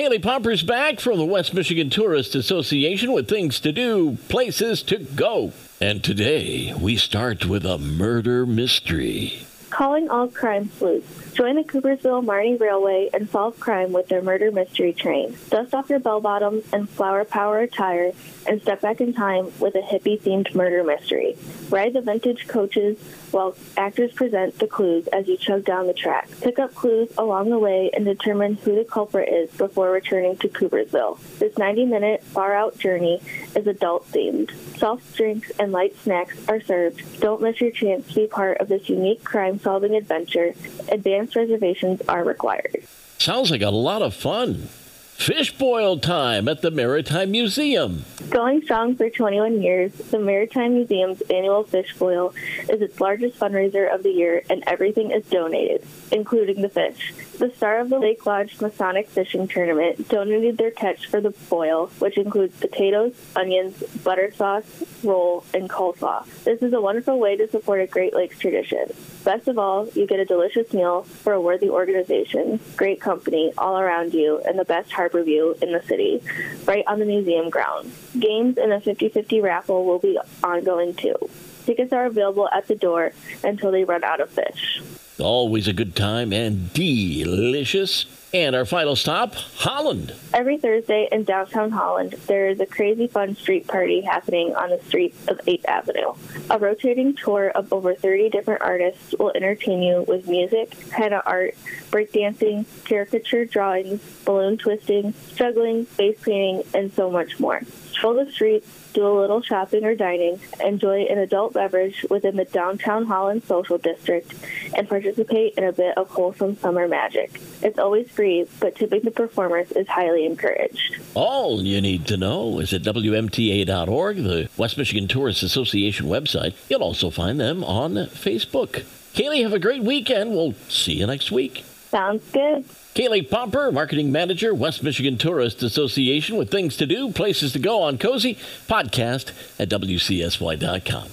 Kaylee Popper's back from the West Michigan Tourist Association with things to do, places to go. And today, we start with a murder mystery. Calling all crime sleuths. Join the Coopersville-Marnie Railway and solve crime with their murder mystery train. Dust off your bell-bottoms and flower power attire and step back in time with a hippie-themed murder mystery. Ride the vintage coaches while actors present the clues as you chug down the track. Pick up clues along the way and determine who the culprit is before returning to Coopersville. This 90-minute far-out journey is adult-themed. Soft drinks and light snacks are served. Don't miss your chance to be part of this unique crime-solving adventure. Advanced reservations are required. Sounds like a lot of fun. Fish boil time at the Maritime Museum. Going strong for 21 years, the Maritime Museum's annual fish boil is its largest fundraiser of the year, and everything is donated, including the fish. The star of the Lake Lodge Masonic Fishing Tournament donated their catch for the boil, which includes potatoes, onions, butter sauce, roll, and coleslaw. This is a wonderful way to support a Great Lakes tradition. Best of all, you get a delicious meal for a worthy organization, great company all around you, and the best harbor view in the city, right on the museum grounds. Games and a 50-50 raffle will be ongoing, too. Tickets are available at the door until they run out of fish. Always a good time and delicious. And our final stop, Holland. Every Thursday in downtown Holland, there is a crazy fun street party happening on the streets of 8th Avenue. A rotating tour of over 30 different artists will entertain you with music, henna art, breakdancing, caricature drawings, balloon twisting, juggling, face painting, and so much more. Stroll the streets, do a little shopping or dining, enjoy an adult beverage within the downtown Holland social district, and participate in a bit of wholesome summer magic. It's always free, but tipping the performers is highly encouraged. All you need to know is at WMTA.org, the West Michigan Tourist Association website. You'll also find them on Facebook. Kaylee, have a great weekend. We'll see you next week. Sounds good. Kaylee Popper, Marketing Manager, West Michigan Tourist Association, with things to do, places to go on Cozy, podcast at WCSY.com.